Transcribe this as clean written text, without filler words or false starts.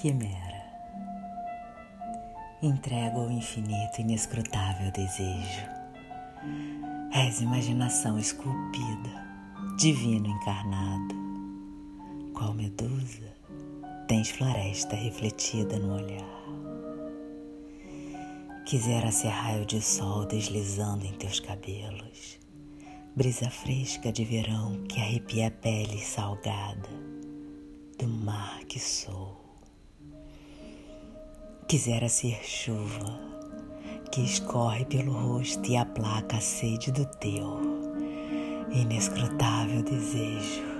quimera. Entrego ao infinito inescrutável desejo. És imaginação esculpida, divino encarnado. Qual medusa, tens floresta refletida no olhar. Quisera ser raio de sol deslizando em teus cabelos, brisa fresca de verão que arrepia a pele salgada do mar que sou. Quisera ser chuva que escorre pelo rosto e aplaca a sede do teu inescrutável desejo.